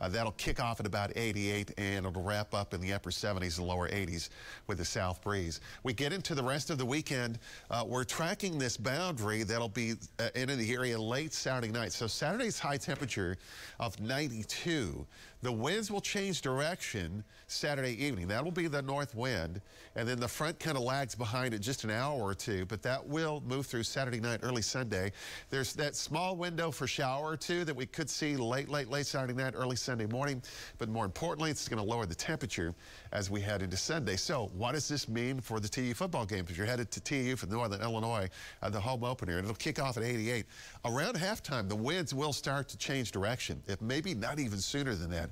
That'll kick off at about 88, and it'll wrap up in the upper 70s and lower 80s with a south breeze. We get into the rest of the weekend. We're tracking this boundary that'll be in the area late Saturday night. So Saturday's high temperature of 92. The winds will change direction Saturday evening. That'll be the north wind, and then the front kind of lags behind it just an hour or two, but that will move through Saturday night, early Sunday. There's that small window for shower, too, that we could see late Saturday night, early Sunday morning. But more importantly, it's going to lower the temperature as we head into Sunday. So what does this mean for the TU football game? If you're headed to TU from Northern Illinois, the home opener, and it'll kick off at 88. Around halftime, the winds will start to change direction, if maybe not even sooner than that.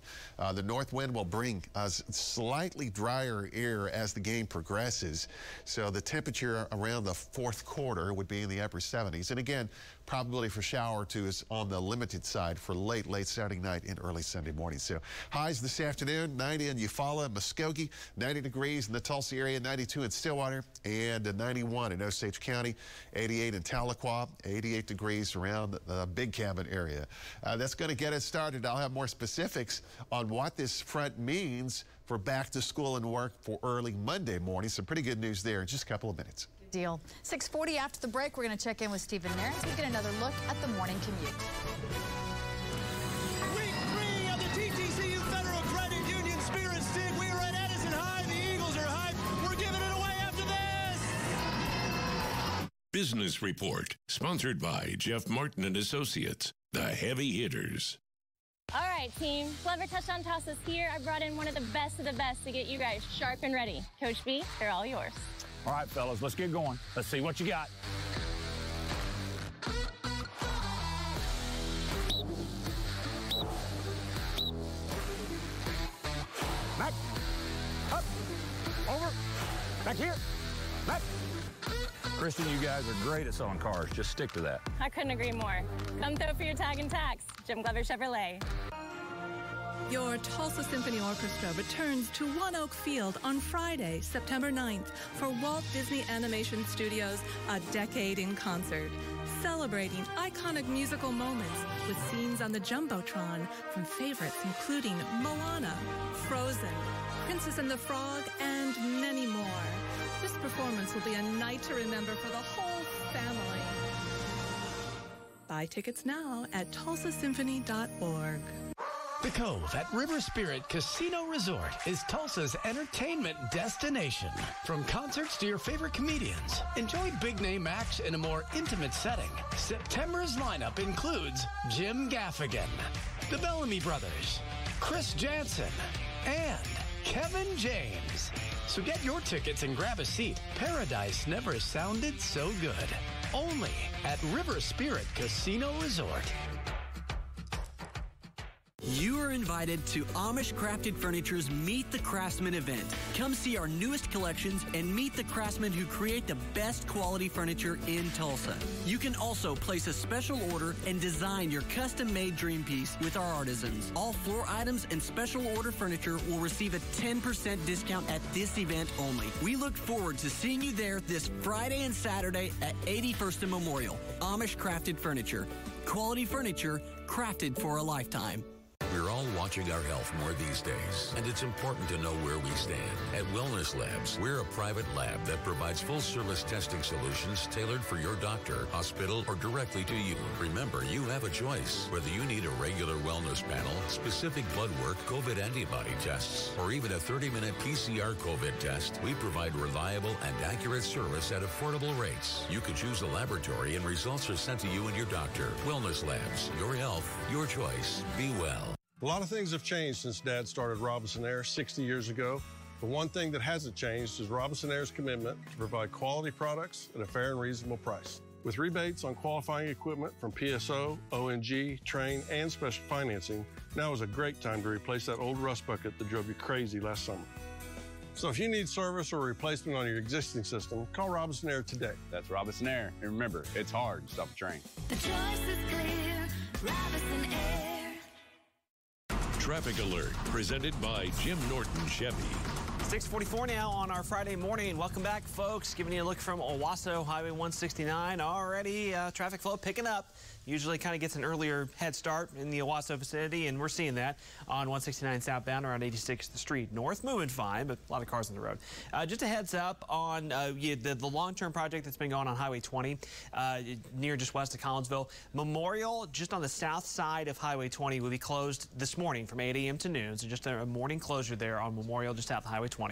The north wind will bring slightly drier air as the game progresses. So the temperature around the fourth quarter would be in the upper 70s. And again, probability for shower, too, is on the limited side for late Saturday night and early Sunday morning. So highs this afternoon, 90 in Eufaula, Muskogee, 90 degrees in the Tulsa area, 92 in Stillwater, and 91 in Osage County, 88 in Tahlequah, 88 degrees around the Big Cabin area. That's going to get us started. I'll have more specifics on what this front means for back to school and work for early Monday morning. Some pretty good news there in just a couple of minutes. Deal. 6:40 after the break, we're going to check in with Stephen Nares. We get another look at the morning commute. Week 3 of the TTCU Federal Credit Union Spirit Stick. We are at Edison High. The Eagles are hyped. We're giving it away after this. Business Report, sponsored by Jeff Martin and Associates, the heavy hitters. All right, team. Clever touchdown tosses here. I brought in one of the best to get you guys sharp and ready. Coach B, they're all yours. All right, fellas, let's get going. Let's see what you got. Back, up, over, back here, back. Kristen, you guys are great at selling cars. Just stick to that. I couldn't agree more. Come throw for your tag and tax. Jim Glover Chevrolet. Your Tulsa Symphony Orchestra returns to One Oak Field on Friday, September 9th for Walt Disney Animation Studios' A Decade in Concert, celebrating iconic musical moments with scenes on the Jumbotron from favorites including Moana, Frozen, Princess and the Frog, and many more. This performance will be a night to remember for the whole family. Buy tickets now at tulsasymphony.org. The Cove at River Spirit Casino Resort is Tulsa's entertainment destination. From concerts to your favorite comedians, enjoy big-name acts in a more intimate setting. September's lineup includes Jim Gaffigan, the Bellamy Brothers, Chris Jansen, and Kevin James. So get your tickets and grab a seat. Paradise never sounded so good. Only at River Spirit Casino Resort. You are invited to Amish Crafted Furniture's Meet the Craftsman event. Come see our newest collections and meet the craftsmen who create the best quality furniture in Tulsa. You can also place a special order and design your custom-made dream piece with our artisans. All floor items and special order furniture will receive a 10% discount at this event only. We look forward to seeing you there this Friday and Saturday at 81st and Memorial. Amish Crafted Furniture. Quality furniture crafted for a lifetime. We're all watching our health more these days, and it's important to know where we stand. At Wellness Labs, we're a private lab that provides full-service testing solutions tailored for your doctor, hospital, or directly to you. Remember, you have a choice. Whether you need a regular wellness panel, specific blood work, COVID antibody tests, or even a 30-minute PCR COVID test, we provide reliable and accurate service at affordable rates. You can choose a laboratory, and results are sent to you and your doctor. Wellness Labs, your health, your choice. Be well. A lot of things have changed since Dad started Robinson Air 60 years ago. The one thing that hasn't changed is Robinson Air's commitment to provide quality products at a fair and reasonable price. With rebates on qualifying equipment from PSO, ONG, Train, and special financing, now is a great time to replace that old rust bucket that drove you crazy last summer. So if you need service or replacement on your existing system, call Robinson Air today. That's Robinson Air. And remember, it's hard to stop a train. The choice is clear. Robinson Air. Traffic Alert, presented by Jim Norton Chevy. 6:44 now on our Friday morning. Welcome back, folks. Giving you a look from Owasso, Highway 169. Already traffic flow picking up. Usually kind of gets an earlier head start in the Owasso vicinity, and we're seeing that on 169 southbound around 86th Street North. Moving fine, but a lot of cars on the road. Just a heads up on the long-term project that's been going on Highway 20 near just west of Collinsville. Memorial, just on the south side of Highway 20, will be closed this morning from 8 a.m. to noon. So just a morning closure there on Memorial, just south of Highway 20.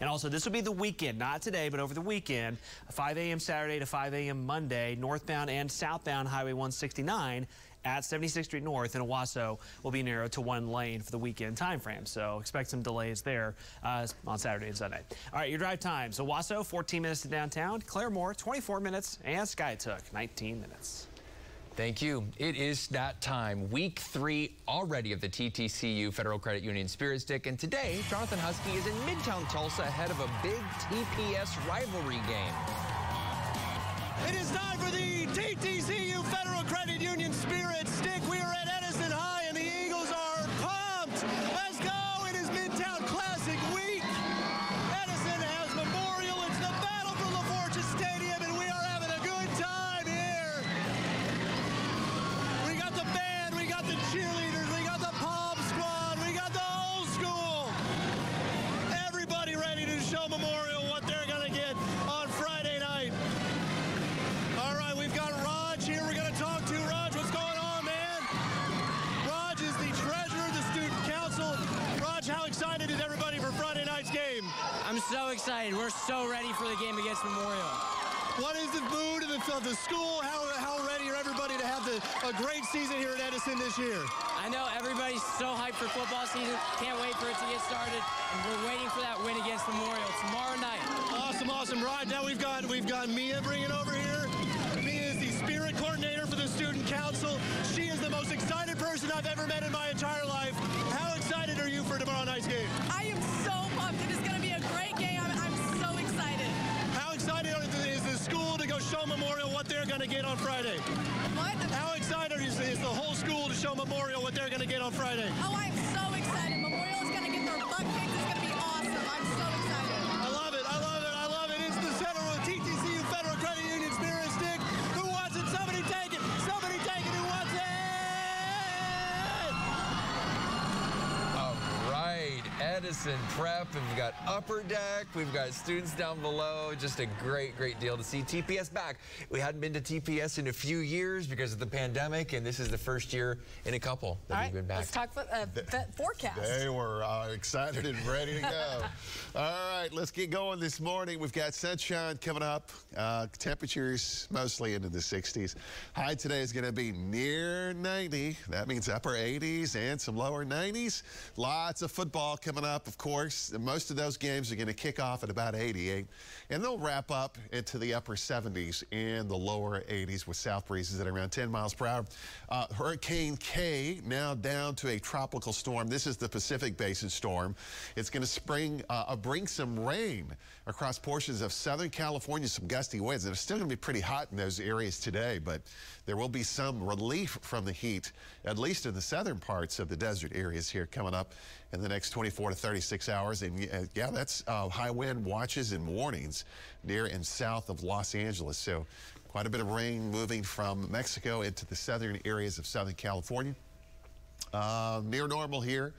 And also, this will be the weekend, not today, but over the weekend, 5 a.m. Saturday to 5 a.m. Monday, northbound and southbound Highway 169 at 76th Street North in Owasso will be narrowed to one lane for the weekend time frame. So expect some delays there on Saturday and Sunday. All right, your drive times. Owasso, 14 minutes to downtown. Claremore, 24 minutes. And Skytook, 19 minutes. Thank you. It is that time. Week 3 already of the TTCU Federal Credit Union Spirit Stick. And today, Jonathan Husky is in Midtown Tulsa ahead of a big TPS rivalry game. It is time for the TTCU Federal Credit Union Spirit Stick. We are at Edison High and the Eagles are pumped. Let's go. It is Midtown Classic Week. Edison has Memorial. It's the battle for LaFortune Stadium, and we are having a good time here. We got the band, we got the cheerleaders, we got the Palm Squad, we got the old school. Everybody ready to show Memorial what they're going to get on Friday night. All right, we've got Raj here. We're going to talk to Raj. What's going on, man? Raj is the treasurer of the student council. Raj, how excited is everybody for Friday night's game? I'm so excited. We're so ready for the game against Memorial. What is the mood of the school? How ready are everybody to have a great season here at Edison this year? I know everybody's so hyped for football season. Can't wait for it to get started. And we're waiting for that win against Memorial tomorrow night. Awesome, awesome. Right now we've got Mia bringing over here. Mia is the spirit coordinator for the student council. She is the most excited person I've ever met in my entire life. How excited are you for tomorrow night's game? I am so pumped. It is going to be a great game. I'm so excited. How excited is the school to go show Memorial what they're going to get on Friday? What? How excited is the whole school to show Memorial what they're going to get on Friday? Oh, I'm so excited. Memorial is going to get their butt kicked. It's going to be awesome. I'm so excited. I love it. I love it. I love it. It's the center of the TTCU Federal Credit Union Spirit Stick. Who wants it? Somebody take it. Somebody take it. Who wants it? All right. Edison Prep. And we've got Upper Deck. We've got students down below. Just a great, great deal to see TPS back. We hadn't been to TPS in a few years because of the pandemic, and this is the first year in a couple that we've been back. Let's talk forecast. They were excited and ready to go. All right, let's get going this morning. We've got sunshine coming up. Temperatures mostly into the 60s. High today is going to be near 90. That means upper 80s and some lower 90s. Lots of football coming up, of course. Most of those games are going to kick off at about 88, and they'll wrap up into the upper 70s and the lower 80s with south breezes at around 10 miles per hour. Hurricane K now down to a tropical storm. This is the Pacific Basin storm. It's going to bring some rain across portions of Southern California, some gusty winds. It's still going to be pretty hot in those areas today, but there will be some relief from the heat, at least in the southern parts of the desert areas here coming up in the next 24 to 36 hours. And yeah, that's high wind watches and warnings near and south of Los Angeles. So quite a bit of rain moving from Mexico into the southern areas of Southern California. Near normal here.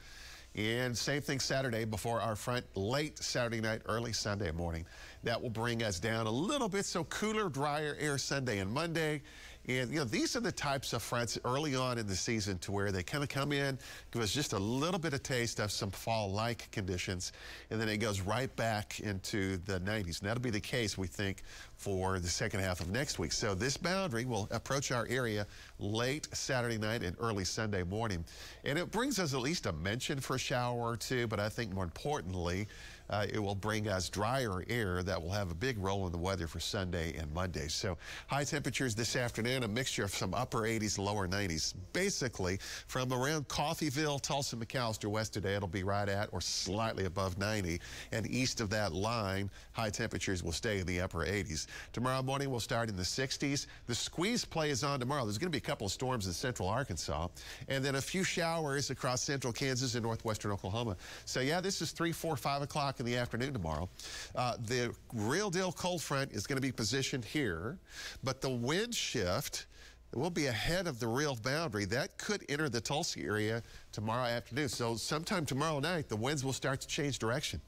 And same thing Saturday before our front, late Saturday night, early Sunday morning. That will bring us down a little bit, so cooler, drier air Sunday and Monday. And, you know, these are the types of fronts early on in the season to where they kind of come in, give us just a little bit of taste of some fall-like conditions, and then it goes right back into the 90s. And that'll be the case, we think, for the second half of next week. So this boundary will approach our area late Saturday night and early Sunday morning. And it brings us at least a mention for a shower or two, but I think more importantly, It will bring us drier air that will have a big role in the weather for Sunday and Monday. So high temperatures this afternoon, a mixture of some upper 80s, lower 90s. Basically, from around Coffeyville, Tulsa, McAllister West today, it'll be right at or slightly above 90. And east of that line, high temperatures will stay in the upper 80s. Tomorrow morning, we'll start in the 60s. The squeeze play is on tomorrow. There's going to be a couple of storms in central Arkansas, and then a few showers across central Kansas and northwestern Oklahoma. So, yeah, this is 3, 4, 5 o'clock in the afternoon tomorrow. The real deal cold front is going to be positioned here, but the wind shift will be ahead of the real boundary. That could enter the Tulsa area tomorrow afternoon. So sometime tomorrow night, the winds will start to change direction.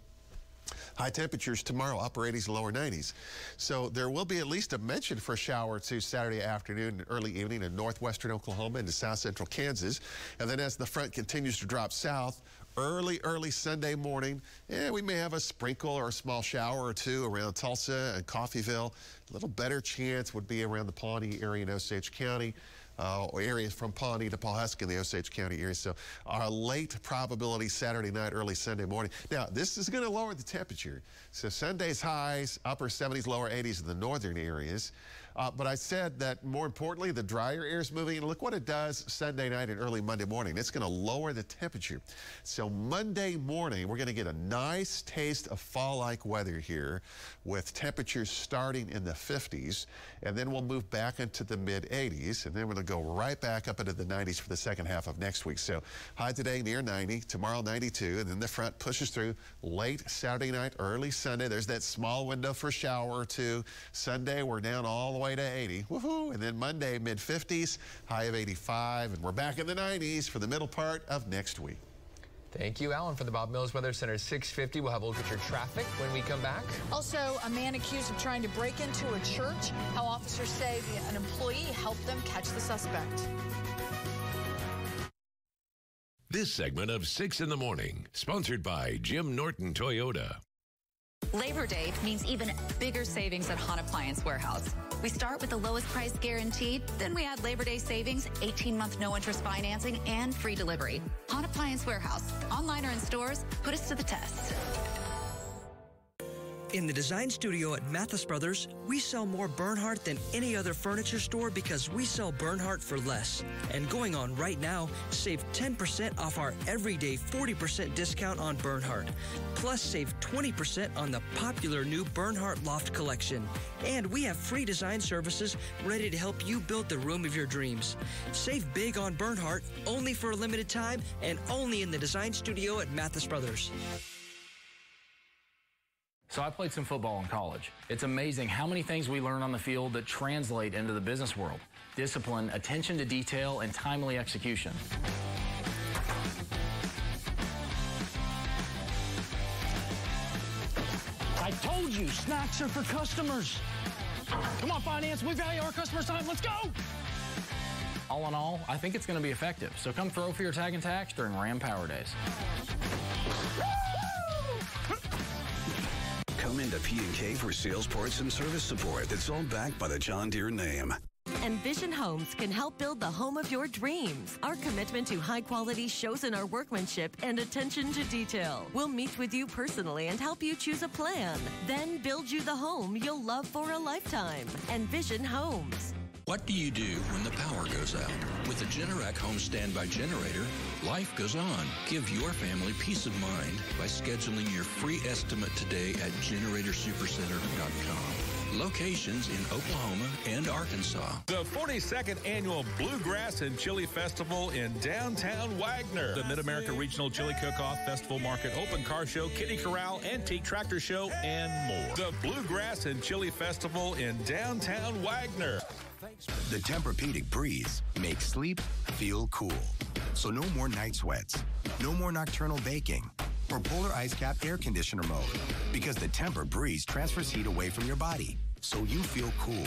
High temperatures tomorrow, upper 80s, lower 90s. So there will be at least a mention for a shower or two Saturday afternoon and early evening in northwestern Oklahoma into south central Kansas. And then as the front continues to drop south, early Sunday morning, we may have a sprinkle or a small shower or two around Tulsa and Coffeyville. A little better chance would be around the Pawnee area in Osage County. Or areas from Pawnee to Pawhuska in the Osage County area. So our late probability Saturday night, early Sunday morning. Now, this is going to lower the temperature. So Sunday's highs, upper 70s, lower 80s in the northern areas. But I said that more importantly, the drier air is moving. And look what it does Sunday night and early Monday morning. It's going to lower the temperature. So Monday morning, we're going to get a nice taste of fall-like weather here with temperatures starting in the 50s. And then we'll move back into the mid-80s. And then we're going to go right back up into the 90s for the second half of next week. So high today near 90, tomorrow 92, and then the front pushes through late Saturday night, early Sunday. There's that small window for a shower or two. Sunday, we're down all the way to 80. Woohoo! And then Monday, mid-50s, high of 85, and we're back in the 90s for the middle part of next week. Thank you, Alan, from the Bob Mills Weather Center 650. We'll have a look at your traffic when we come back. Also, a man accused of trying to break into a church. How officers say an employee helped them catch the suspect. This segment of 6 in the Morning, sponsored by Jim Norton Toyota. Labor Day means even bigger savings at Hahn Appliance Warehouse. We start with the lowest price guaranteed, then we add Labor Day savings, 18-month no-interest financing, and free delivery. Hahn Appliance Warehouse, online or in stores, put us to the test. In the design studio at Mathis Brothers, we sell more Bernhardt than any other furniture store because we sell Bernhardt for less. And going on right now, save 10% off our everyday 40% discount on Bernhardt. Plus, save 20% on the popular new Bernhardt Loft collection. And we have free design services ready to help you build the room of your dreams. Save big on Bernhardt, only for a limited time and only in the design studio at Mathis Brothers. So I played some football in college. It's amazing how many things we learn on the field that translate into the business world. Discipline, attention to detail, and timely execution. I told you, snacks are for customers. Come on, finance, we value our customers' time, let's go! All in all, I think it's gonna be effective. So come throw for your tag and tax during Ram Power Days. Come into P&K for sales parts and service support that's all backed by the John Deere name. Envision Homes can help build the home of your dreams. Our commitment to high quality shows in our workmanship and attention to detail. We'll meet with you personally and help you choose a plan, then build you the home you'll love for a lifetime. Envision Homes. What do you do when the power goes out? With the Generac Home Standby Generator, life goes on. Give your family peace of mind by scheduling your free estimate today at GeneratorSuperCenter.com. Locations in Oklahoma and Arkansas. The 42nd Annual Bluegrass and Chili Festival in downtown Wagner. The Mid-America Regional Chili Cook-Off, Festival Market, Open Car Show, Kitty Corral, Antique Tractor Show, and more. The Bluegrass and Chili Festival in downtown Wagner. The Tempur-Pedic Breeze makes sleep feel cool. So no more night sweats, no more nocturnal baking, or Polar Ice Cap air conditioner mode, because the Tempur Breeze transfers heat away from your body, so you feel cool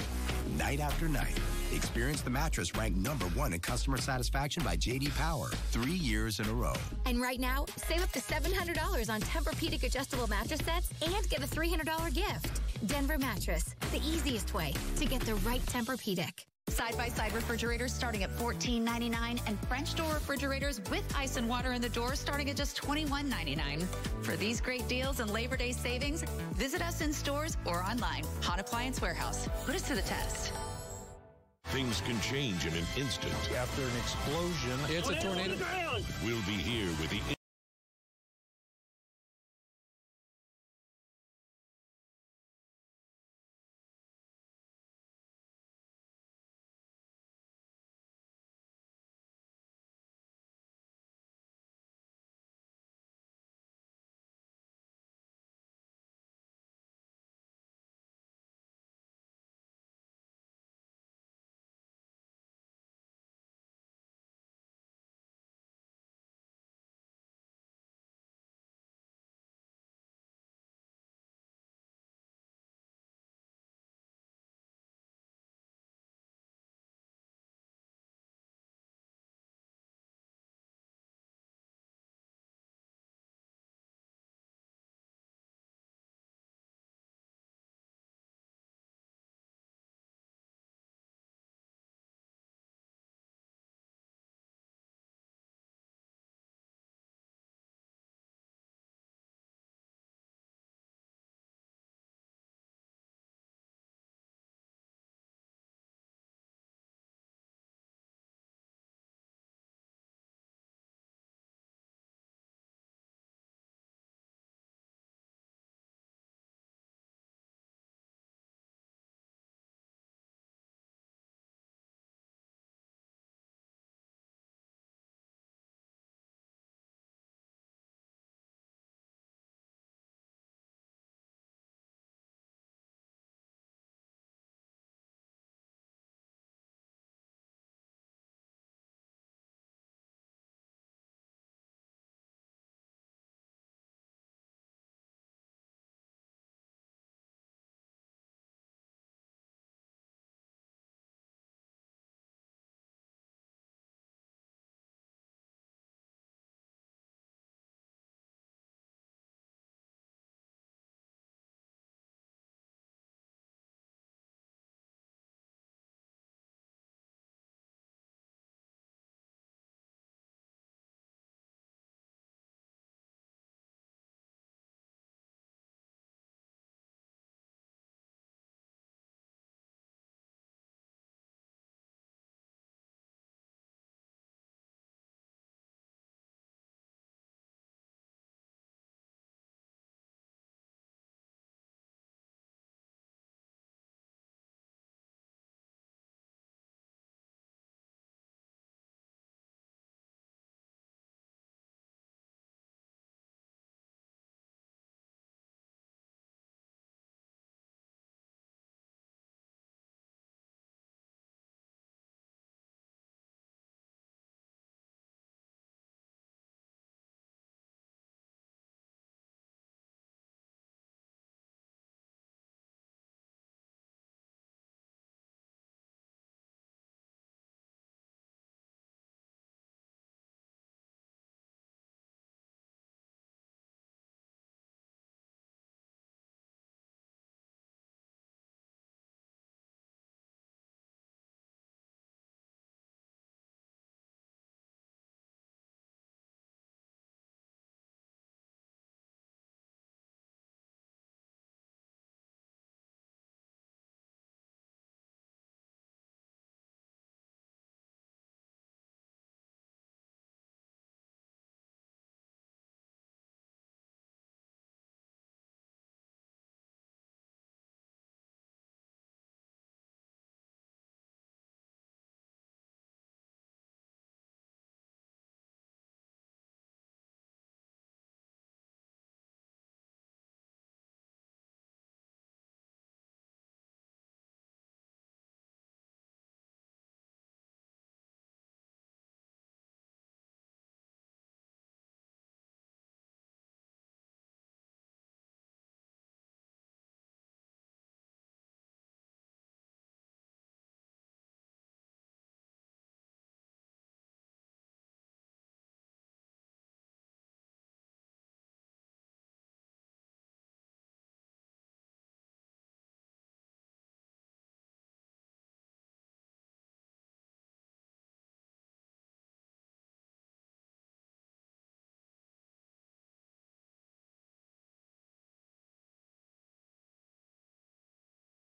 night after night. Experience the mattress ranked #1 in customer satisfaction by J.D. Power 3 years in a row. And right now, save up to $700 on Tempur-Pedic adjustable mattress sets and get a $300 gift. Denver Mattress, the easiest way to get the right Tempur-Pedic. Side-by-side refrigerators starting at $14.99 and French door refrigerators with ice and water in the door starting at just $21.99. For these great deals and Labor Day savings, visit us in stores or online. Hahn Appliance Warehouse. Put us to the test. Things can change in an instant. After an explosion, it's a tornado. We'll be here with the